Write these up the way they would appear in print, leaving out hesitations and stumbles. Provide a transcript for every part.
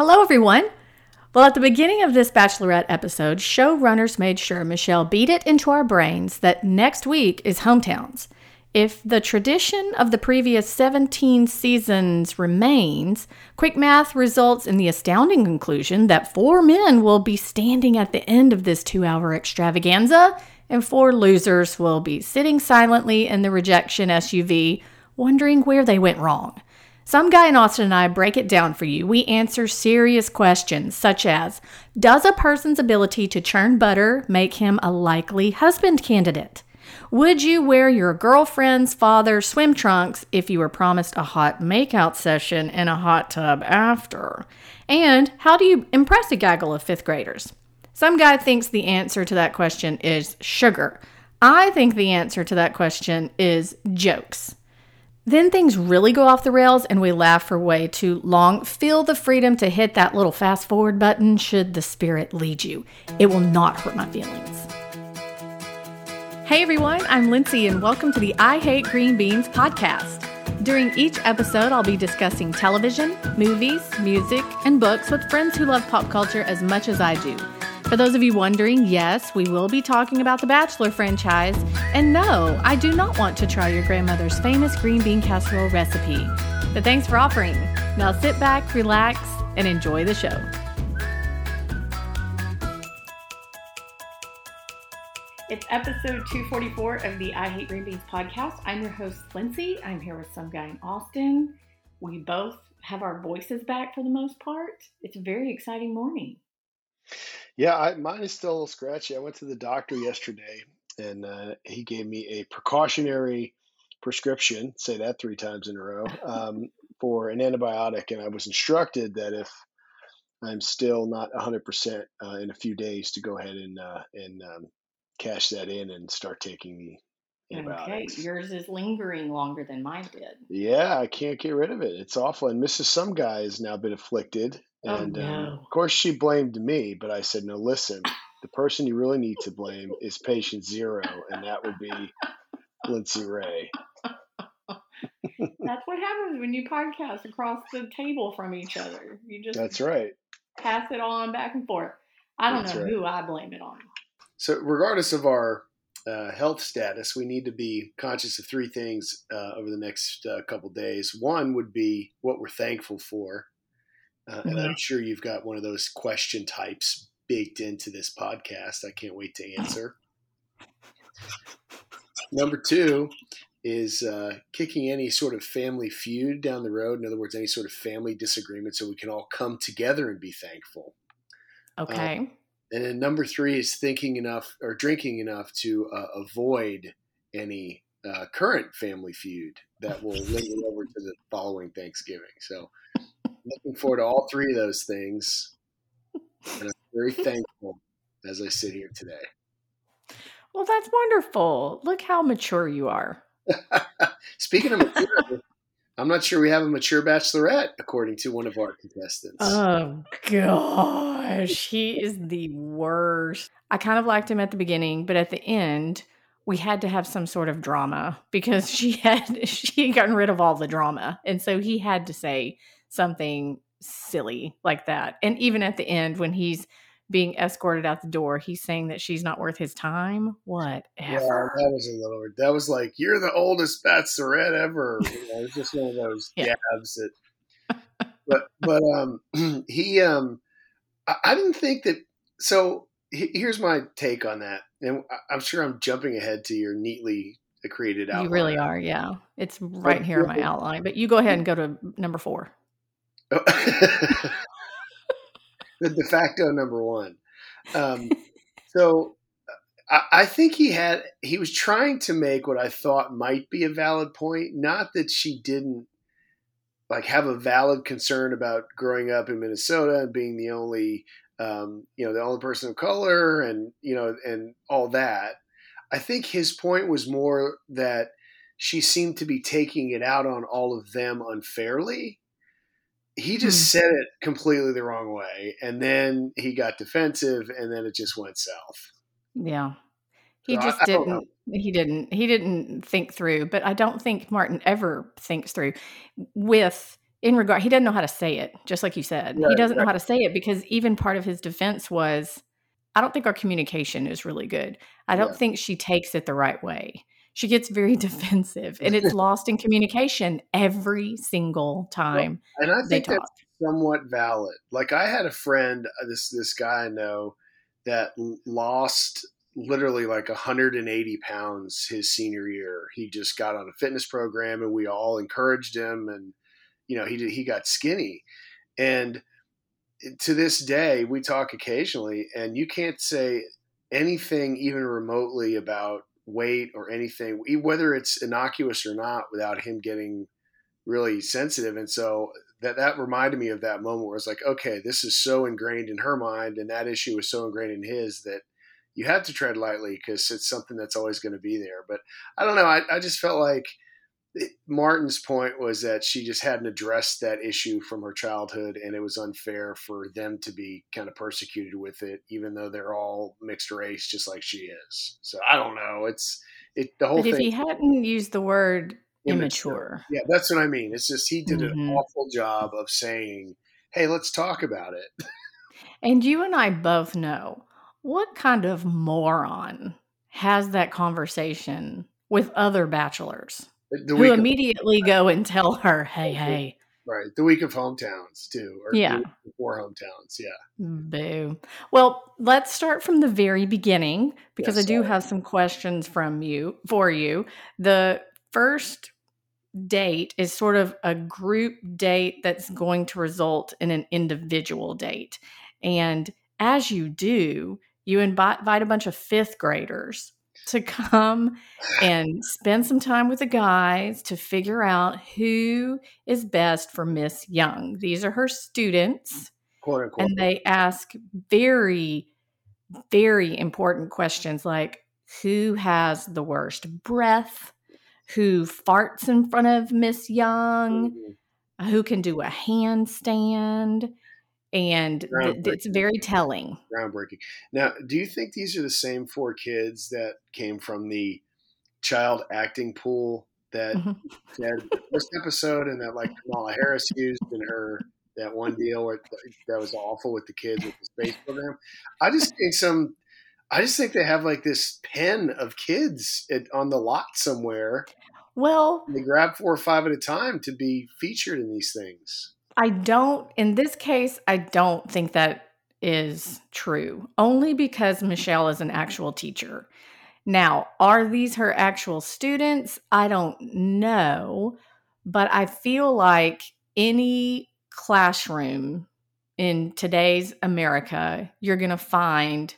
Hello, everyone. Well, at the beginning of this Bachelorette episode, showrunners made sure Michelle beat it into our brains that next week is hometowns. If the tradition of the previous 17 seasons remains, quick math results in the astounding conclusion that 4 men will be standing at the end of this 2-hour extravaganza, and 4 losers will be sitting silently in the rejection SUV, wondering where they went wrong. Some guy in Austin and I break it down for you. We answer serious questions such as, does a person's ability to churn butter make him a likely husband candidate? Would you wear your girlfriend's father's swim trunks if you were promised a hot makeout session in a hot tub after? And how do you impress a gaggle of 5th graders? Some guy thinks the answer to that question is sugar. I think the answer to that question is jokes. Then things really go off the rails and we laugh for way too long. Feel the freedom to hit that little fast forward button should the spirit lead you. It will not hurt my feelings. Hey everyone, I'm Lindsay and welcome to the I Hate Green Beans podcast. During each episode, I'll be discussing television, movies, music, and books with friends who love pop culture as much as I do. For those of you wondering, yes, we will be talking about the Bachelor franchise. And no, I do not want to try your grandmother's famous green bean casserole recipe. But thanks for offering. Now sit back, relax, and enjoy the show. It's episode 244 of the I Hate Green Beans podcast. I'm your host, Lindsay. I'm here with some guy in Austin. We both have our voices back for the most part. It's a very exciting morning. Yeah, mine is still a little scratchy. I went to the doctor yesterday, and he gave me a precautionary prescription, say that 3 times in a row, for an antibiotic. And I was instructed that if I'm still not 100% in a few days to go ahead and cash that in and start taking the antibiotics. Okay, yours is lingering longer than mine did. Yeah, I can't get rid of it. It's awful. And Mrs. Some Guy has now been afflicted. And of course she blamed me, but I said, no, listen, the person you really need to blame is patient 0. And that would be Lindsay Ray. That's what happens when you podcast across the table from each other. You just That's right. pass it on back and forth. I don't That's know right. who I blame it on. So regardless of our health status, we need to be conscious of 3 things over the next couple days. One would be what we're thankful for. And I'm sure you've got one of those question types baked into this podcast. I can't wait to answer. Number 2 is kicking any sort of family feud down the road. In other words, any sort of family disagreement so we can all come together and be thankful. Okay. And then number 3 is thinking enough or drinking enough to avoid any current family feud that will linger over to the following Thanksgiving. So looking forward to all 3 of those things, and I'm very thankful as I sit here today. Well, that's wonderful. Look how mature you are. Speaking of mature, I'm not sure we have a mature bachelorette, according to one of our contestants. Oh, gosh. He is the worst. I kind of liked him at the beginning, but at the end, we had to have some sort of drama because she had gotten rid of all the drama. And so he had to say something silly like that. And even at the end, when he's being escorted out the door, he's saying that she's not worth his time. Whatever. Yeah, that was a little weird. That was like, you're the oldest bachelorette ever. You know, it was just one of those jabs that. But I didn't think that. So here's my take on that, and I'm sure I'm jumping ahead to your neatly created outline. You really are, yeah. It's right here in my outline. But you go ahead and go to number 4. The de facto number 1. So I think he was trying to make what I thought might be a valid point. Not that she didn't like have a valid concern about growing up in Minnesota and being the only, the only person of color and, and all that. I think his point was more that she seemed to be taking it out on all of them unfairly. He just said it completely the wrong way, and then he got defensive, and then it just went south. Yeah, he didn't think through. But I don't think Martin ever thinks through with in regard, he doesn't know how to say it, just like you said. Right, he doesn't know how to say it, because even part of his defense was, I don't think our communication is really good. I don't think she takes it the right way. She gets very defensive, and it's lost in communication every single time. Well, and I think that's somewhat valid. Like, I had a friend, this guy I know, that lost literally like 180 pounds his senior year. He just got on a fitness program, and we all encouraged him, and you know, he got skinny. And to this day, we talk occasionally, and you can't say anything even remotely about weight or anything, whether it's innocuous or not, without him getting really sensitive. And so that reminded me of that moment where it's like, okay, this is so ingrained in her mind, and that issue is so ingrained in his, that you have to tread lightly, because it's something that's always going to be there. But I don't know. I just felt like Martin's point was that she just hadn't addressed that issue from her childhood, and it was unfair for them to be kind of persecuted with it, even though they're all mixed race, just like she is. So I don't know. The whole thing. But if he hadn't used the word immature. Yeah, that's what I mean. It's just, he did an awful job of saying, hey, let's talk about it. And you and I both know, what kind of moron has that conversation with other bachelors who immediately go and tell her, hey. Right. The week of hometowns, too. Or yeah. Before hometowns. Yeah. Boo. Well, let's start from the very beginning, because I do have some questions for you. The first date is sort of a group date that's going to result in an individual date. And as you do, you invite a bunch of fifth graders to come and spend some time with the guys to figure out who is best for Miss Young. These are her students, quote unquote, and they ask very, very important questions like, who has the worst breath? Who farts in front of Miss Young? Mm-hmm. Who can do a handstand? And it's very telling. Groundbreaking. Now, do you think these are the same four kids that came from the child acting pool that had this episode, and that like Kamala Harris used in her, that one deal where that was awful with the kids with the space program? I just think they have like this pen of kids on the lot somewhere. Well, they grab 4 or 5 at a time to be featured in these things. I don't think that is true, only because Michelle is an actual teacher. Now, are these her actual students? I don't know, but I feel like any classroom in today's America, you're going to find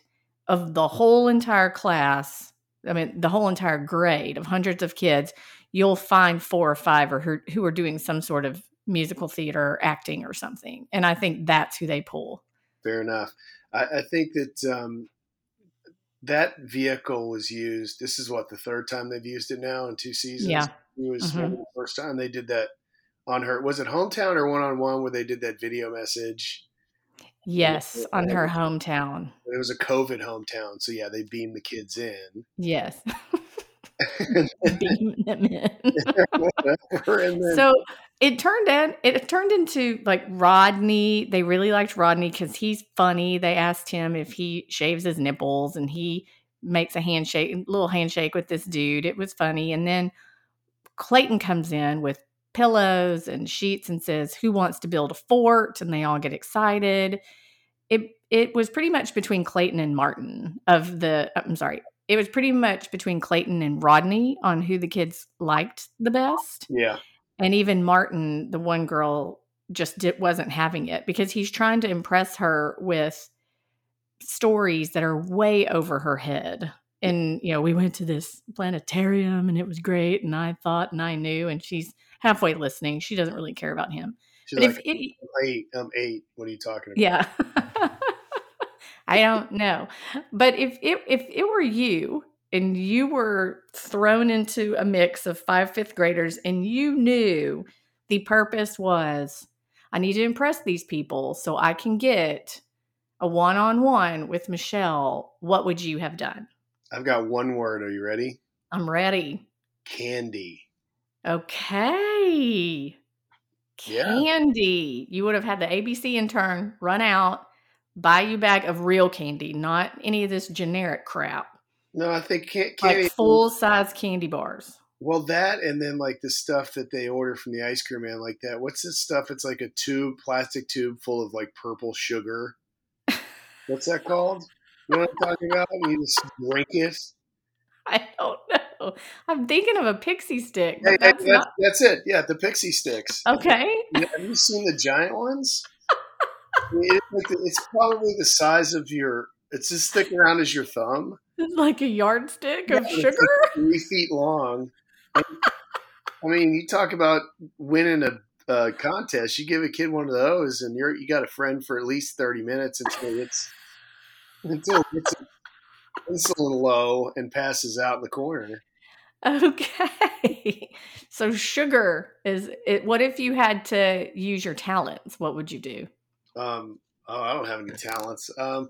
of the whole entire class, I mean, the whole entire grade of hundreds of kids, you'll find 4 or 5 who are doing some sort of musical theater, acting, or something. And I think that's who they pull. Fair enough. I think that that vehicle was used. This is the third time they've used it now in 2 seasons. Yeah. It was maybe the first time they did that on her. Was it hometown or one-on-one where they did that video message? Yes, on her hometown. It was a COVID hometown. So yeah, they beamed the kids in. Yes. Beam them in. So it turned into like Rodney. They really liked Rodney because he's funny. They asked him if he shaves his nipples, and he makes a little handshake with this dude. It was funny. And then Clayton comes in with pillows and sheets and says, who wants to build a fort? And they all get excited. It was pretty much between Clayton and Martin It was pretty much between Clayton and Rodney on who the kids liked the best. Yeah. And even Martin, the one girl, just wasn't having it, because he's trying to impress her with stories that are way over her head. And, you know, we went to this planetarium and it was great, and I thought and I knew, and she's halfway listening. She doesn't really care about him. She's but like, I'm eight. What are you talking about? Yeah. I don't know. But if it were you, and you were thrown into a mix of 5 fifth graders, and you knew the purpose was, I need to impress these people so I can get a one-on-one with Michelle, what would you have done? I've got one word. Are you ready? I'm ready. Candy. Okay. candy. Yeah. You would have had the ABC intern run out, buy you a bag of real candy, not any of this generic crap. No, I think candy. Like full-size candy bars. Well, that and then like the stuff that they order from the ice cream man, like that. What's this stuff? It's like a tube, plastic tube full of like purple sugar. What's that called? You know what I'm talking about? You just drink it. I don't know. I'm thinking of a pixie stick. But hey, that's it. Yeah, the pixie sticks. Okay. Yeah, have you seen the giant ones? It's probably the size of your. It's as thick around as your thumb. It's like a yardstick of sugar. Like 3 feet long. I mean, you talk about winning a contest. You give a kid one of those, and you got a friend for at least 30 minutes until it's insulin low and passes out in the corner. Okay, so sugar is it. What if you had to use your talents? What would you do? Oh, I don't have any talents. Look.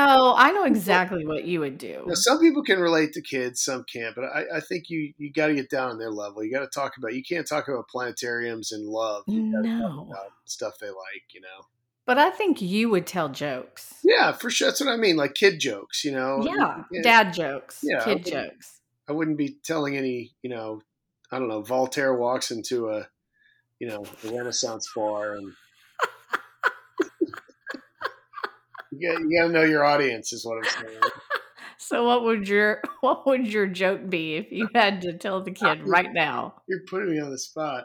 No, I know exactly what you would do. You know, some people can relate to kids, some can't, but I think you got to get down on their level. You got to talk about. You can't talk about planetariums and love. No, about stuff they like, you know. But I think you would tell jokes. Yeah, for sure. That's what I mean, like kid jokes, you know. Yeah, dad jokes, yeah, kid jokes. I wouldn't be telling any, you know, I don't know. Voltaire walks into a, you know, a Renaissance bar and. You gotta know your audience is what I'm saying. So what would your joke be if you had to tell the kid right now? You're putting me on the spot.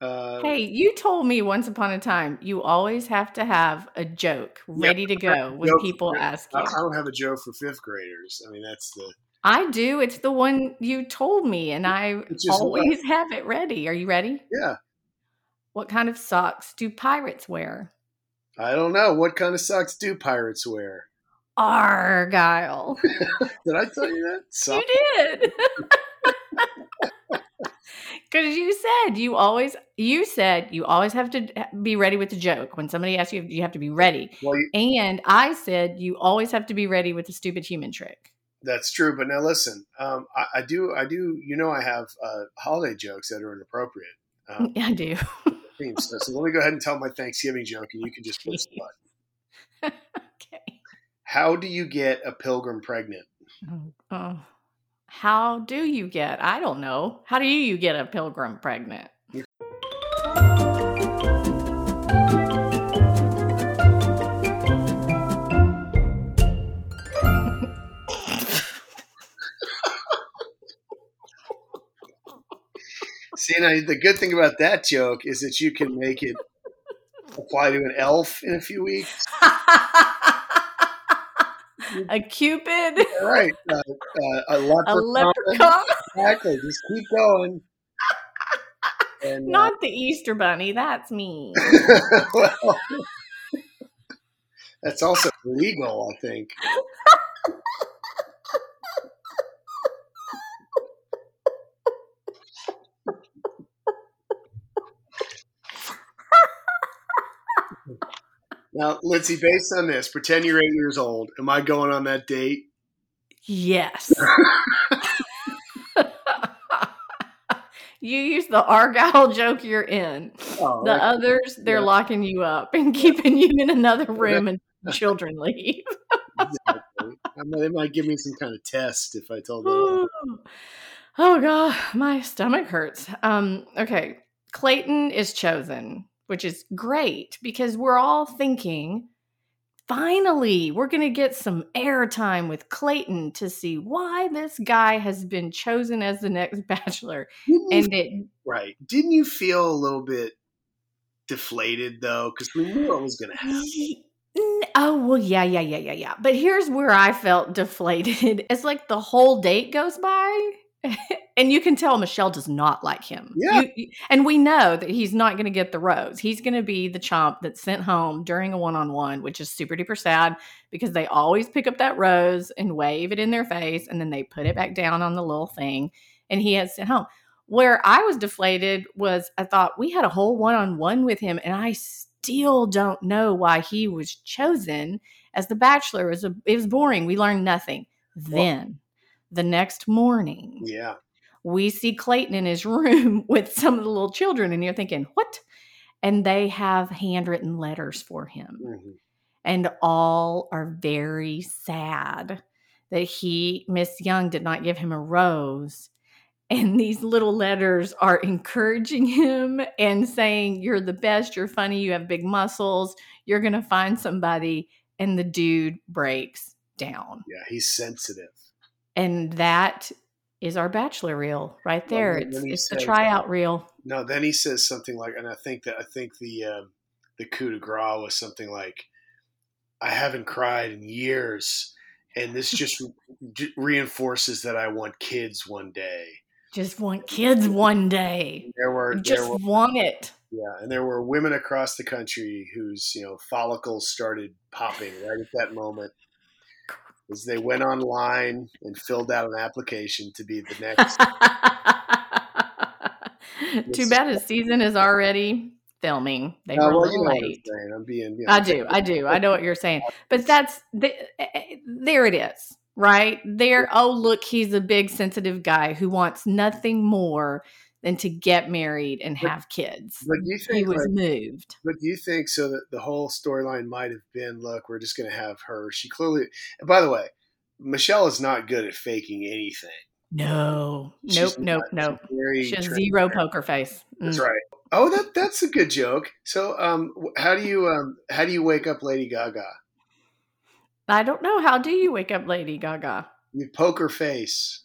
Hey, you told me once upon a time you always have to have a joke ready to go when people ask you. I don't have a joke for fifth graders. I mean, I do. It's the one you told me, and I always have it ready. Are you ready? Yeah. What kind of socks do pirates wear? I don't know. What kind of socks do pirates wear? Argyle. Did I tell you that? Socks? You did. Because you said you always have to be ready with the joke. When somebody asks you, you have to be ready. Well, and I said you always have to be ready with the stupid human trick. That's true. But now listen, I do. You know, I have holiday jokes that are inappropriate. I do. So let me go ahead and tell my Thanksgiving joke, and you can just push the button. Okay. How do you get a pilgrim pregnant? How do you get? I don't know. How do you get a pilgrim pregnant? See, now the good thing about that joke is that you can make it apply to an elf in a few weeks. A Cupid. All right. A leprechaun. Exactly. Just keep going. And, not the Easter Bunny. That's mean. Well, that's also legal, I think. Now, Lindsay, based on this, pretend you're 8 years old. Am I going on that date? Yes. You use the Argyle joke you're in. Oh, the others, they're locking you up and keeping you in another room and children leave. Exactly. They might give me some kind of test if I told them. Oh, God. My stomach hurts. Okay. Clayton is chosen. Which is great because we're all thinking, finally, we're going to get some airtime with Clayton to see why this guy has been chosen as the next Bachelor. Didn't you feel a little bit deflated, though? Because we knew what was going to happen. Oh, well, yeah. But here's where I felt deflated. It's like the whole date goes by. And you can tell Michelle does not like him. Yeah. And we know that he's not going to get the rose. He's going to be the chomp that's sent home during a one-on-one, which is super duper sad because they always pick up that rose and wave it in their face. And then they put it back down on the little thing. And he has sent home. Where I was deflated was I thought we had a whole one-on-one with him. And I still don't know why he was chosen as the Bachelor. It was boring. We learned nothing. Then the next morning, we see Clayton in his room with some of the little children, and you're thinking, what? And they have handwritten letters for him. Mm-hmm. And all are very sad that Miss Young did not give him a rose. And these little letters are encouraging him and saying, you're the best, you're funny, you have big muscles, you're going to find somebody. And the dude breaks down. Yeah, he's sensitive. And that is our Bachelor reel right there. Well, it's the tryout reel. No, then he says something like, and I think the coup de grace was something like, I haven't cried in years. And this just reinforces that I want kids one day. Just want kids one day. Want it. Yeah, and there were women across the country whose follicles started popping right at that moment as they went online and filled out an application to be the next. Too bad his season is already filming. They were late. I do. I know what you're saying, but there it is. Right there. Oh, look, he's a big sensitive guy who wants nothing more than to get married and have kids. But you think he was moved? But do you think so that the whole storyline might have been, look, we're just going to have her. She clearly, and by the way, Michelle is not good at faking anything. No, nope. She has zero poker face. That's right. Oh, that's a good joke. So, how do you wake up Lady Gaga? I don't know. How do you wake up Lady Gaga? You poker face.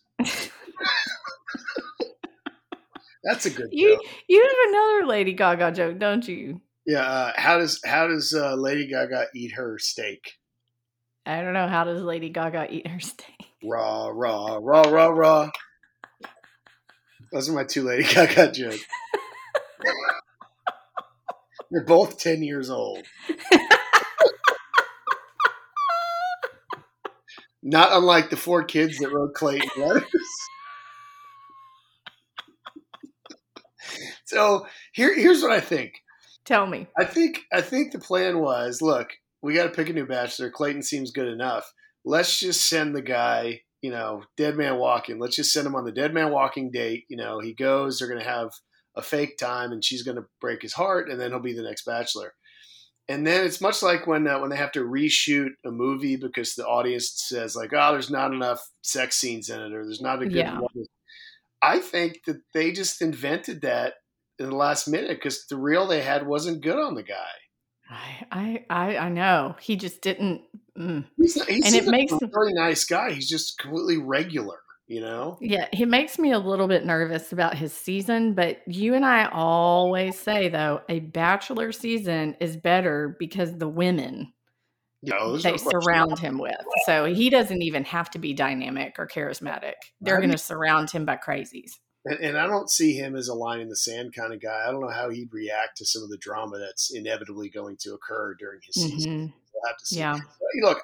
That's a good joke. You have another Lady Gaga joke, don't you? Yeah. How does Lady Gaga eat her steak? I don't know. How does Lady Gaga eat her steak? Raw, raw, raw, raw, raw. Those are my two Lady Gaga jokes. They're both 10 years old. Not unlike the four kids that wrote Clayton letters. So here's what I think. Tell me. I think the plan was, look, we got to pick a new bachelor. Clayton seems good enough. Let's just send the guy, dead man walking. Let's just send him on the dead man walking date. He goes, they're going to have a fake time, and she's going to break his heart, and then he'll be the next bachelor. And then it's much like when they have to reshoot a movie because the audience says, like, oh, there's not enough sex scenes in it, or there's not a good one. I think that they just invented that in the last minute because the reel they had wasn't good on the guy. I know. He just didn't. He's a really nice guy. He's just completely regular. Yeah, he makes me a little bit nervous about his season, but you and I always say, though, a bachelor season is better because the women they surround him with. So he doesn't even have to be dynamic or charismatic. They're going to surround him by crazies. And I don't see him as a line in the sand kind of guy. I don't know how he'd react to some of the drama that's inevitably going to occur during his season. We'll have to see. Yeah. Look,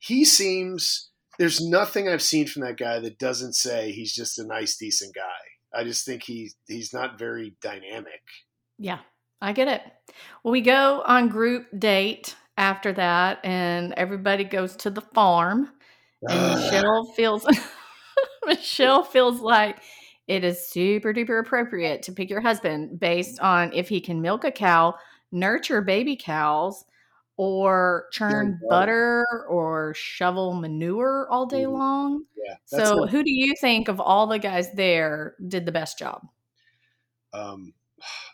he seems... There's nothing I've seen from that guy that doesn't say he's just a nice, decent guy. I just think he's not very dynamic. Yeah, I get it. Well, we go on group date after that, and everybody goes to the farm. And Michelle feels like it is super duper appropriate to pick your husband based on if he can milk a cow, nurture baby cows, or churn butter or shovel manure all day long. Yeah. So who do you think of all the guys there did the best job? I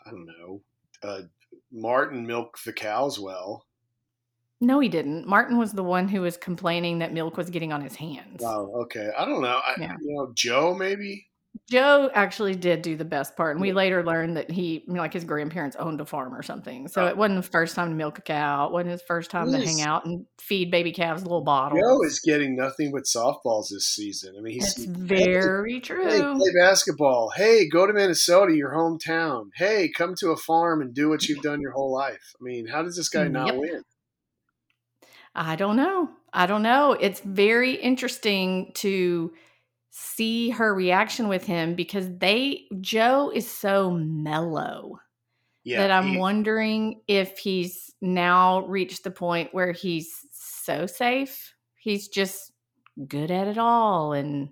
don't know. Martin milked the cows well. No, he didn't. Martin was the one who was complaining that milk was getting on his hands. Oh, okay. I don't know. Joe maybe? Joe actually did do the best part, and we later learned that his grandparents owned a farm or something. So it wasn't the first time to milk a cow. It wasn't his first time to hang out and feed baby calves little bottles. Joe is getting nothing but softballs this season. I mean, that's very true. Hey, play basketball. Hey, go to Minnesota, your hometown. Hey, come to a farm and do what you've done your whole life. I mean, how does this guy not win? I don't know. It's very interesting to see her reaction with him because Joe is so mellow that I'm wondering if he's now reached the point where he's so safe. He's just good at it all. And,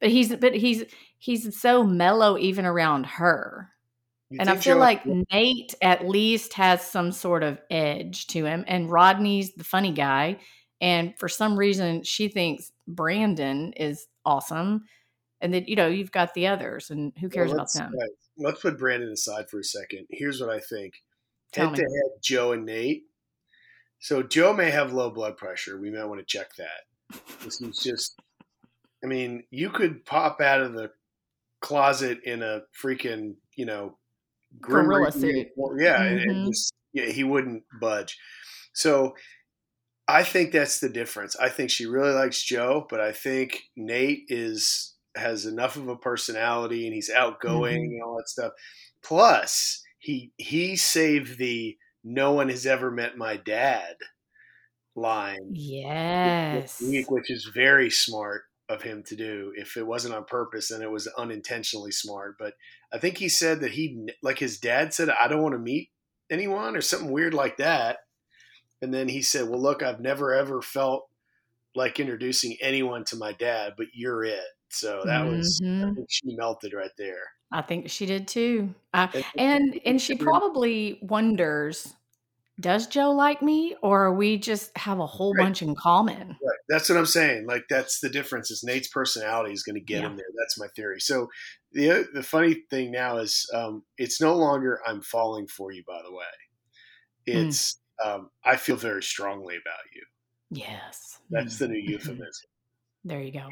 but he's, but he's, he's so mellow even around her. And I feel like Nate at least has some sort of edge to him. And Rodney's the funny guy. And for some reason, she thinks Brandon is awesome. And then, you know, you've got the others. And who cares about them? Right. Let's put Brandon aside for a second. Here's what I think. Head to head, Joe and Nate. So Joe may have low blood pressure. We might want to check that. This is just, I mean, you could pop out of the closet in a freaking, you know, gorilla suit. Yeah, mm-hmm. And just, yeah, he wouldn't budge. So I think that's the difference. I think she really likes Joe, but I think Nate has enough of a personality and he's outgoing mm-hmm. and all that stuff. Plus, he saved the "no one has ever met my dad" line. Yes, this week, which is very smart of him to do. If it wasn't on purpose, then it was unintentionally smart. But I think he said that he, like his dad said, "I don't want to meet anyone" or something weird like that. And then he said, "Well, look, I've never ever felt like introducing anyone to my dad, but you're it." So that mm-hmm. was, I think she melted right there. I think she did too. And she probably wonders, does Joe like me, or we just have a whole right. bunch in common? Right. That's what I'm saying. Like, that's the difference, is Nate's personality is going to get yeah. him there. That's my theory. So the funny thing now is it's no longer "I'm falling for you, by the way." It's "I feel very strongly about you." Yes. That's the new euphemism. There you go.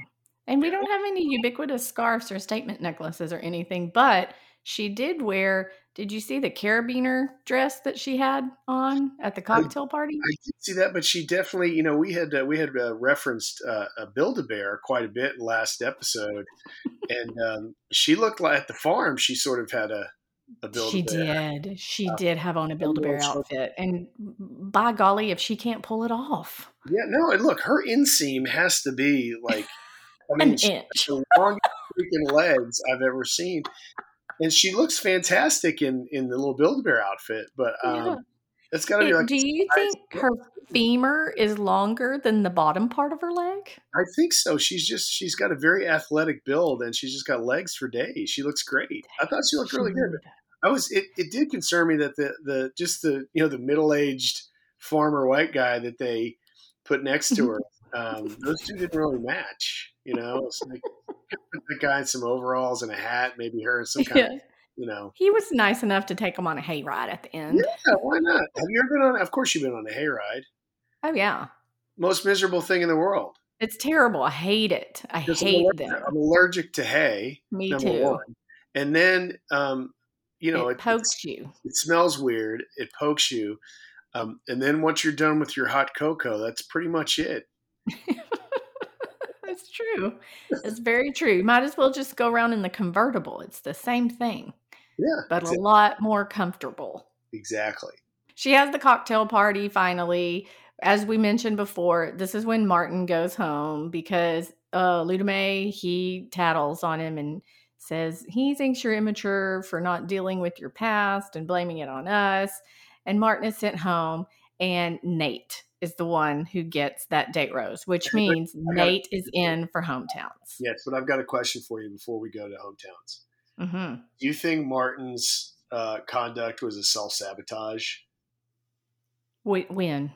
And we don't have any ubiquitous scarves or statement necklaces or anything, but she did wear, did you see the carabiner dress that she had on at the cocktail party? I did see that, but she definitely, you know, we had referenced a Build-A-Bear quite a bit in last episode. And she looked like at the farm, she sort of had a Build-A-Bear. She did. She did have on a Build-A-Bear outfit. And by golly, if she can't pull it off. Yeah, no, and look, her inseam has to be like... I mean, she has the longest freaking legs I've ever seen, and she looks fantastic in the little Build-A-Bear outfit. But it's got to be like. Do you think her femur is longer than the bottom part of her leg? I think so. She's got a very athletic build, and she's just got legs for days. She looks great. I thought she looked really good. But it did concern me that the middle-aged farmer white guy that they put next to her. Those two didn't really match, you know. It's like the guy in some overalls and a hat, maybe her in some kind of, you know. He was nice enough to take him on a hayride at the end. Yeah, why not? Have you ever been on? Of course, you've been on a hayride. Oh yeah. Most miserable thing in the world. It's terrible. I hate it. I hate them. I'm allergic to hay. Me too. One. And then, you know, it pokes you. It smells weird. It pokes you, and then once you're done with your hot cocoa, that's pretty much it. That's true. It's very true. Might as well just go around in the convertible. It's the same thing. Yeah. But a lot more comfortable. Exactly. She has the cocktail party finally. As we mentioned before, this is when Martin goes home because Ludeme, he tattles on him and says he thinks you're immature for not dealing with your past and blaming it on us. And Martin is sent home, and Nate is the one who gets that date rose, which means Nate is in for hometowns. Yes, but I've got a question for you before we go to hometowns. Mm-hmm. Do you think Martin's conduct was a self-sabotage? When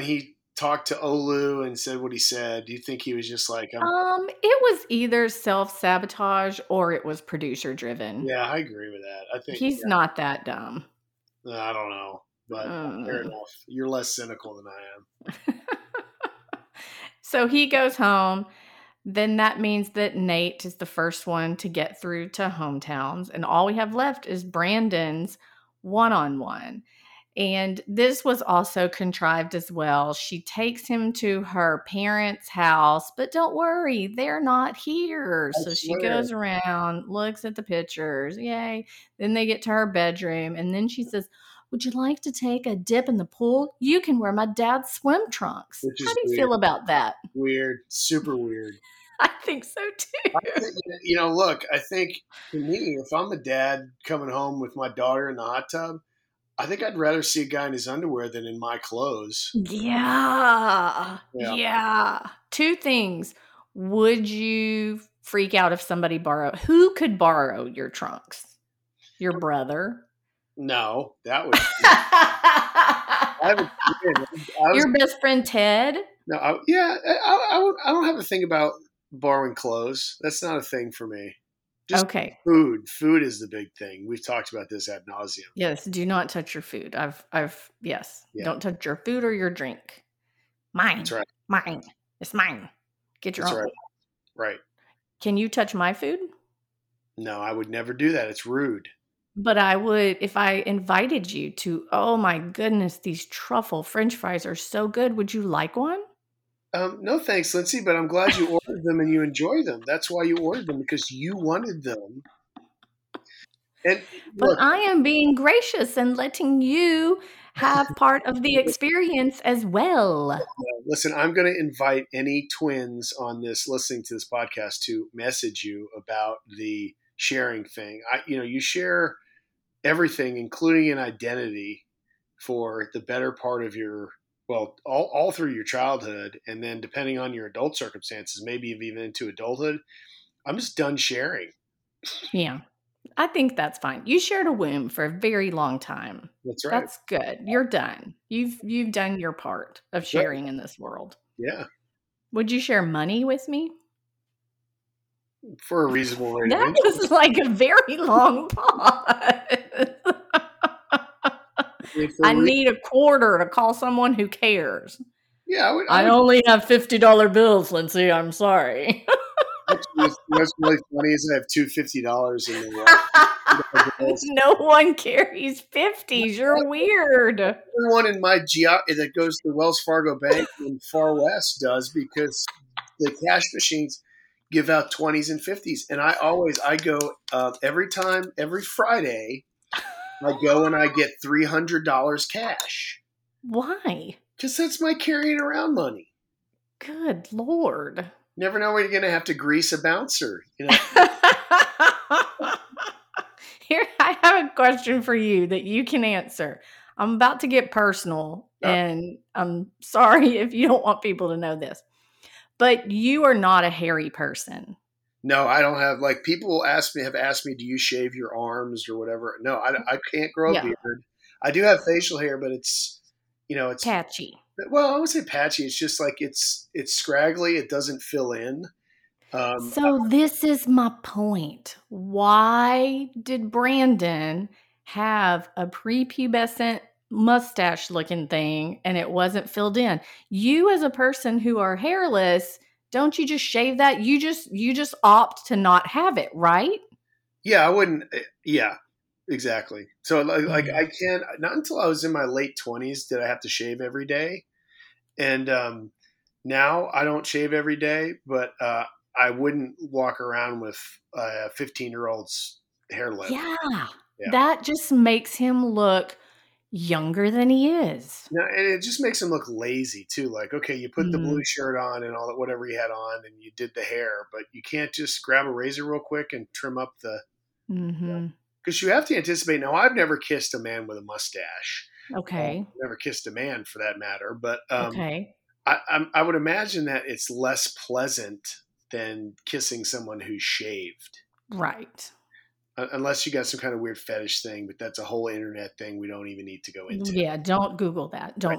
he talked to Olu and said what he said, do you think he was just like... it was either self-sabotage or it was producer-driven. Yeah, I agree with that. I think he's not that dumb. I don't know. But fair enough. You're less cynical than I am. So he goes home. Then that means that Nate is the first one to get through to hometowns. And all we have left is Brandon's one-on-one. And this was also contrived as well. She takes him to her parents' house, but don't worry, they're not here. So she goes around, looks at the pictures. Yay. Then they get to her bedroom. And then she says, "Would you like to take a dip in the pool? You can wear my dad's swim trunks." How do you feel about that? Weird. Super weird. I think so too. You know, look, I think to me, if I'm a dad coming home with my daughter in the hot tub, I think I'd rather see a guy in his underwear than in my clothes. Yeah. Two things. Would you freak out if somebody borrowed. Who could borrow your trunks? Your brother? No, that would. Your best friend Ted? No, I don't have a thing about borrowing clothes. That's not a thing for me. Just okay. Food. Food is the big thing. We've talked about this ad nauseum. Yes. Do not touch your food. Yes. Yeah. Don't touch your food or your drink. Mine. That's right. Mine. It's mine. Get your own. Right. Can you touch my food? No, I would never do that. It's rude. But I would, if I invited you to, oh my goodness, these truffle French fries are so good. Would you like one? No, thanks, Lindsay, but I'm glad you ordered them and you enjoy them. That's why you ordered them, because you wanted them. And look, but I am being gracious and letting you have part of the experience as well. Listen, I'm going to invite any twins on this listening to this podcast to message you about the sharing thing. You share everything, including an identity, for the better part of your all through your childhood, and then depending on your adult circumstances, maybe even into adulthood. I'm just done sharing. Yeah. I think that's fine. You shared a womb for a very long time. That's right. That's good. You're done. You've done your part of sharing in this world. Yeah. Would you share money with me? For a reasonable rate. That was like a very long pause. I need a quarter to call someone who cares. Yeah, I would only have $50 bills, Lindsay. I'm sorry. What's really funny is I have two $50 in the world. No one carries 50s. You're weird. Everyone in my that goes to Wells Fargo Bank in Far West does, because the cash machines give out 20s and 50s. And I go every Friday, I go and I get $300 cash. Why? Because that's my carrying around money. Good Lord. Never know when you're going to have to grease a bouncer. Here, I have a question for you that you can answer. I'm about to get personal, and I'm sorry if you don't want people to know this, but you are not a hairy person. No, I don't have, like, people have asked me, do you shave your arms or whatever? No, I can't grow a beard. I do have facial hair, but it's patchy. Well, I would say patchy. It's just like it's scraggly. It doesn't fill in. So this is my point. Why did Brandon have a prepubescent mustache looking thing and it wasn't filled in? You, as a person who are hairless, don't you just shave that? You just opt to not have it, right? Yeah, I wouldn't. Yeah. Exactly. So I can't, not until I was in my late 20s did I have to shave every day. And now I don't shave every day, but I wouldn't walk around with a 15-year-old's hair lip. Yeah. That just makes him look younger than he is. No, and it just makes him look lazy too. Like, okay, you put the blue shirt on and all that, whatever he had on, and you did the hair, but you can't just grab a razor real quick and trim up the... Mm-hmm. You know, because you have to anticipate. Now, I've never kissed a man with a mustache. Okay. Never kissed a man, for that matter. But okay. I would imagine that it's less pleasant than kissing someone who's shaved. Right. Unless you got some kind of weird fetish thing, but that's a whole internet thing we don't even need to go into. Yeah, don't Google that. My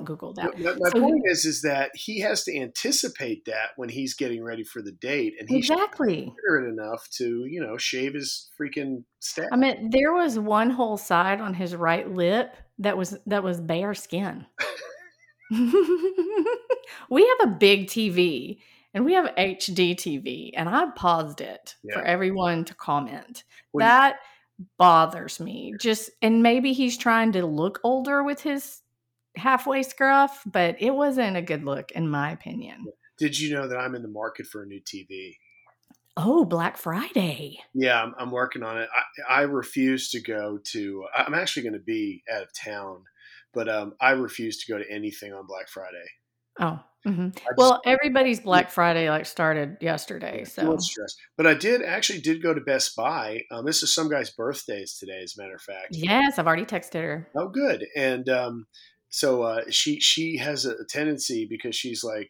point is that he has to anticipate that when he's getting ready for the date, and he's considerate enough to, shave his freaking stash. I mean, there was one whole side on his right lip that was bare skin. We have a big TV. And we have HD TV, and I paused it for everyone to comment. That bothers me. And maybe he's trying to look older with his halfway scruff, but it wasn't a good look, in my opinion. Did you know that I'm in the market for a new TV? Oh, Black Friday. Yeah, I'm working on it. I refuse to go to – I'm actually going to be out of town, but I refuse to go to anything on Black Friday. Oh, mm-hmm. Well, everybody's Black Friday started yesterday, so stress. But I did go to Best Buy. This is some guy's birthday today, as a matter of fact. Yes, I've already texted her. Oh, good. And so she has a tendency, because she's like,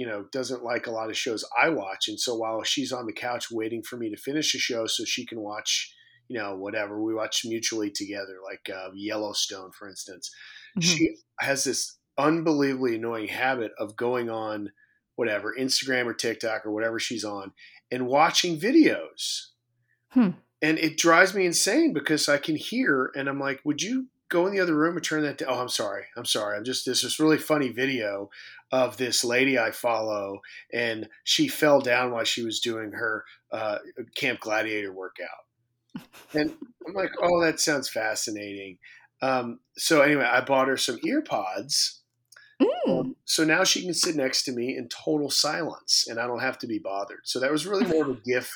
you know, doesn't like a lot of shows I watch. And so while she's on the couch waiting for me to finish a show so she can watch, you know, whatever, we watch mutually together, like Yellowstone, for instance, mm-hmm. she has this unbelievably annoying habit of going on whatever, Instagram or TikTok or whatever she's on, and watching videos. Hmm. And it drives me insane because I can hear and I'm like, would you go in the other room and turn that down? Oh, I'm sorry. There's this really funny video of this lady I follow, and she fell down while she was doing her Camp Gladiator workout. And I'm like, oh, that sounds fascinating. So anyway, I bought her some ear pods. So now she can sit next to me in total silence and I don't have to be bothered. So that was really more of a gift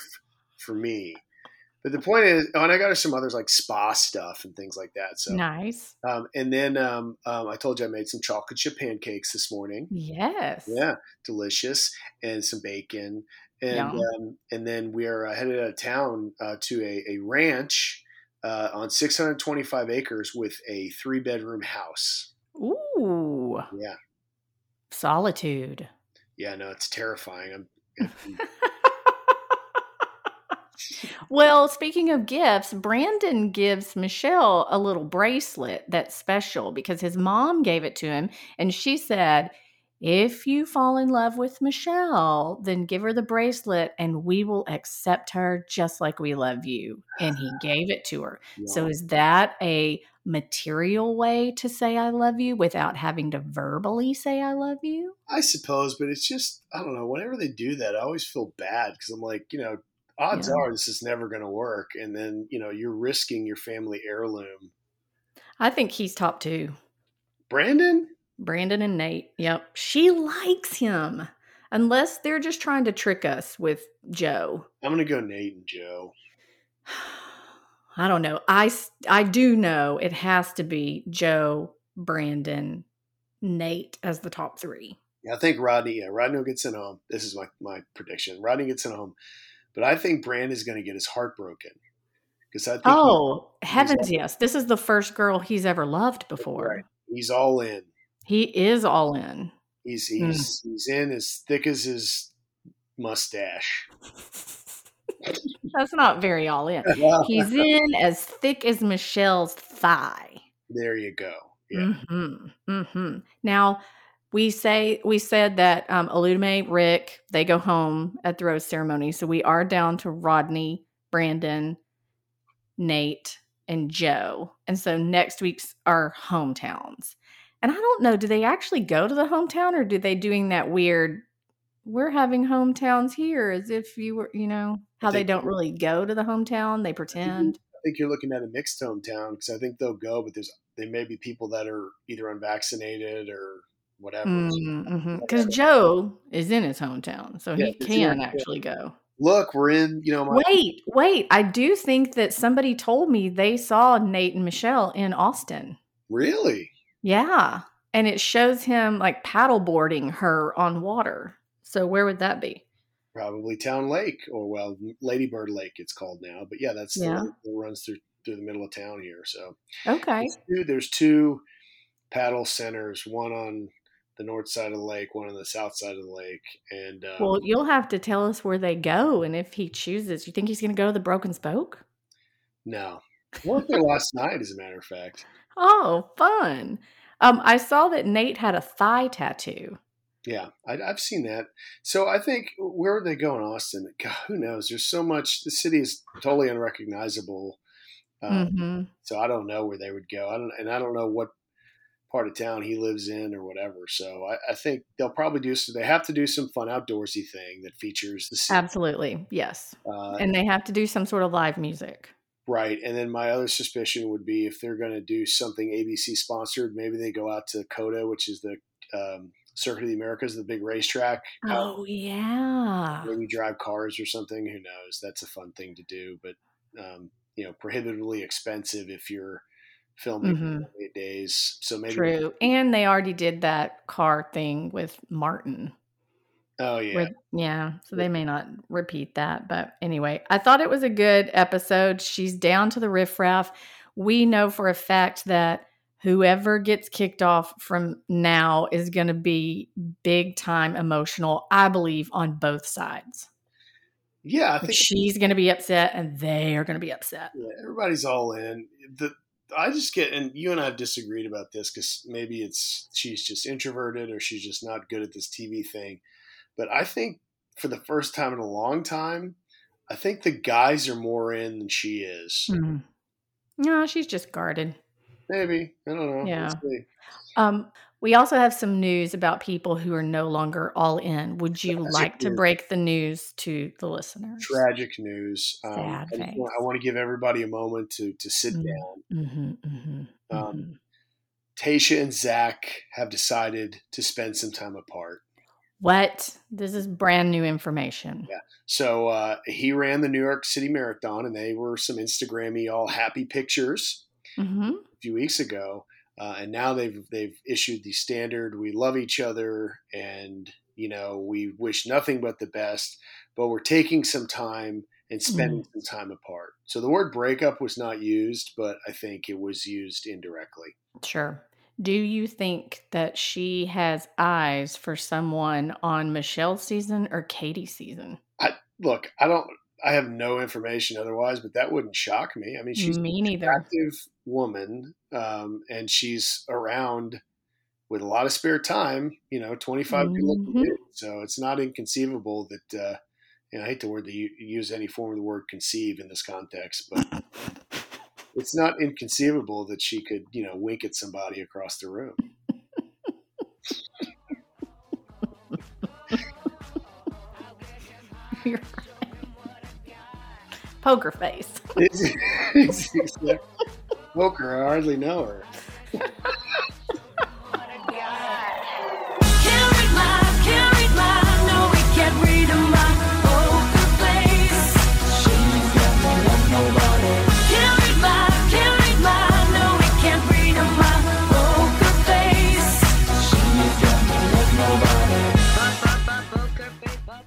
for me. But the point is, and I got her some others like spa stuff and things like that. So nice. And then I told you I made some chocolate chip pancakes this morning. Yes. Yeah. Delicious. And some bacon. And then we are headed out of town to a ranch on 625 acres with a 3-bedroom house. Ooh. Yeah. Solitude. Yeah, no, it's terrifying. Well, speaking of gifts, Brandon gives Michelle a little bracelet that's special because his mom gave it to him. And she said, if you fall in love with Michelle, then give her the bracelet and we will accept her just like we love you. And he gave it to her. Yeah. So is that a material way to say I love you without having to verbally say I love you? I suppose, but it's just, I don't know, whenever they do that, I always feel bad because I'm like, you know, odds are this is never going to work. And then, you know, you're risking your family heirloom. I think he's top two. Brandon and Nate. Yep. She likes him. Unless they're just trying to trick us with Joe. I'm going to go Nate and Joe. I don't know. I do know it has to be Joe, Brandon, Nate as the top three. Yeah, I think Rodney. Yeah, Rodney gets sent home. This is my prediction. Rodney gets sent home. But I think Brandon's going to get his heart broken. Because I think heavens yes. This is the first girl he's ever loved before. Right. He's all in. He is all in. He's in as thick as his mustache. That's not very all in. He's in as thick as Michelle's thigh. There you go. Yeah. Mm-hmm. Mm-hmm. Now we said that Ludeme, Rick, they go home at the rose ceremony. So we are down to Rodney, Brandon, Nate, and Joe. And so next week's our hometowns. And I don't know, do they actually go to the hometown or do they doing that weird, we're having hometowns here as if you were, you know, how they don't really go to the hometown. They pretend. I think you're looking at a mixed hometown because I think they'll go, but there may be people that are either unvaccinated or whatever. Because Joe is in his hometown, so he can actually go. Look, we're in, you know. Wait. I do think that somebody told me they saw Nate and Michelle in Austin. Really? Yeah. And it shows him like paddleboarding her on water. So where would that be? Probably Town Lake or Ladybird Lake it's called now. But yeah, that's the one that runs through the middle of town here. So okay. There's two paddle centers, one on the north side of the lake, one on the south side of the lake. And well, you'll have to tell us where they go and if he chooses. You think he's going to go to the Broken Spoke? No. I went there last night, as a matter of fact. Oh, fun. I saw that Nate had a thigh tattoo. Yeah, I've seen that. So I think, where would they go in Austin? God, who knows? There's so much. The city is totally unrecognizable. So I don't know where they would go. I don't know what part of town he lives in or whatever. So I think they'll probably they have to do some fun outdoorsy thing that features the city. Absolutely, yes. And they have to do some sort of live music. Right. And then my other suspicion would be if they're going to do something ABC sponsored, maybe they go out to COTA, which is the Circuit of the Americas, the big racetrack. Oh, yeah. Maybe drive cars or something. Who knows? That's a fun thing to do. But, you know, prohibitively expensive if you're filming for 8 days. So maybe. True. And they already did that car thing with Martin. Oh, yeah. So they may not repeat that. But anyway, I thought it was a good episode. She's down to the riffraff. We know for a fact that whoever gets kicked off from now is going to be big time emotional, I believe, on both sides. Yeah. I think she's going to be upset and they are going to be upset. Yeah, everybody's all in. I just get, and you and I have disagreed about this because maybe she's just introverted or she's just not good at this TV thing. But I think for the first time in a long time, I think the guys are more in than she is. Mm. No, she's just guarded. Maybe. I don't know. Yeah. Let's see. We also have some news about people who are no longer all in. Would you like to break the news to the listeners? Tragic news. I want to give everybody a moment to sit down. Tayshia and Zach have decided to spend some time apart. What? This is brand new information. Yeah. So he ran the New York City Marathon, and they were some Instagram-y all happy pictures a few weeks ago. And now they've issued the standard, we love each other and, you know, we wish nothing but the best, but we're taking some time and spending some time apart. So the word breakup was not used, but I think it was used indirectly. Sure. Do you think that she has eyes for someone on Michelle's season or Katie's season? I have no information otherwise, but that wouldn't shock me. I mean, she's an attractive woman, and she's around with a lot of spare time, you know, 25 good-looking dudes. So it's not inconceivable that, and I hate the word that you use any form of the word conceive in this context, but it's not inconceivable that she could, you know, wink at somebody across the room. You're poker face. Poker, I hardly know her.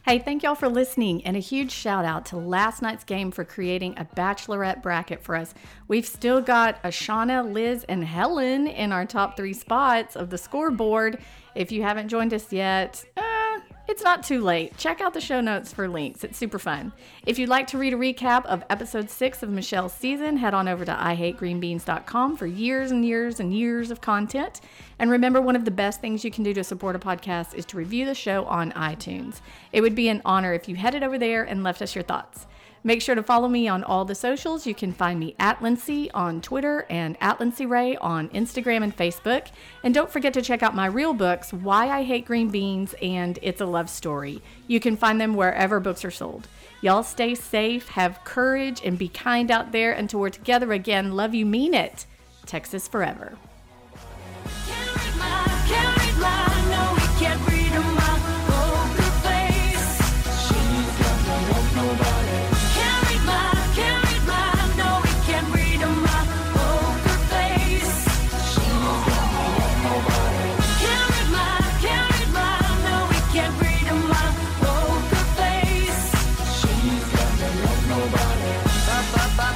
Hey, thank y'all for listening, and a huge shout out to last night's game for creating a Bachelorette bracket for us. We've still got Ashana, Liz, and Helen in our top three spots of the scoreboard. If you haven't joined us yet, it's not too late. Check out the show notes for links. It's super fun. If you'd like to read a recap of episode 6 of Michelle's season, head on over to IHateGreenBeans.com for years and years and years of content. And remember, one of the best things you can do to support a podcast is to review the show on iTunes. It would be an honor if you headed over there and left us your thoughts. Make sure to follow me on all the socials. You can find me at Lindsay on Twitter and at Lindsay Ray on Instagram and Facebook. And don't forget to check out my real books, Why I Hate Green Beans and It's a Love Story. You can find them wherever books are sold. Y'all stay safe, have courage, and be kind out there until we're together again. Love you, mean it. Texas forever.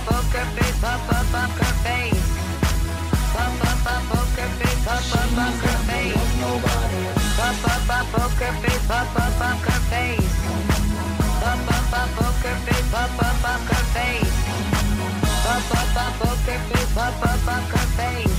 Poker face, poker face. Poker face, poker face. Poker face, poker face.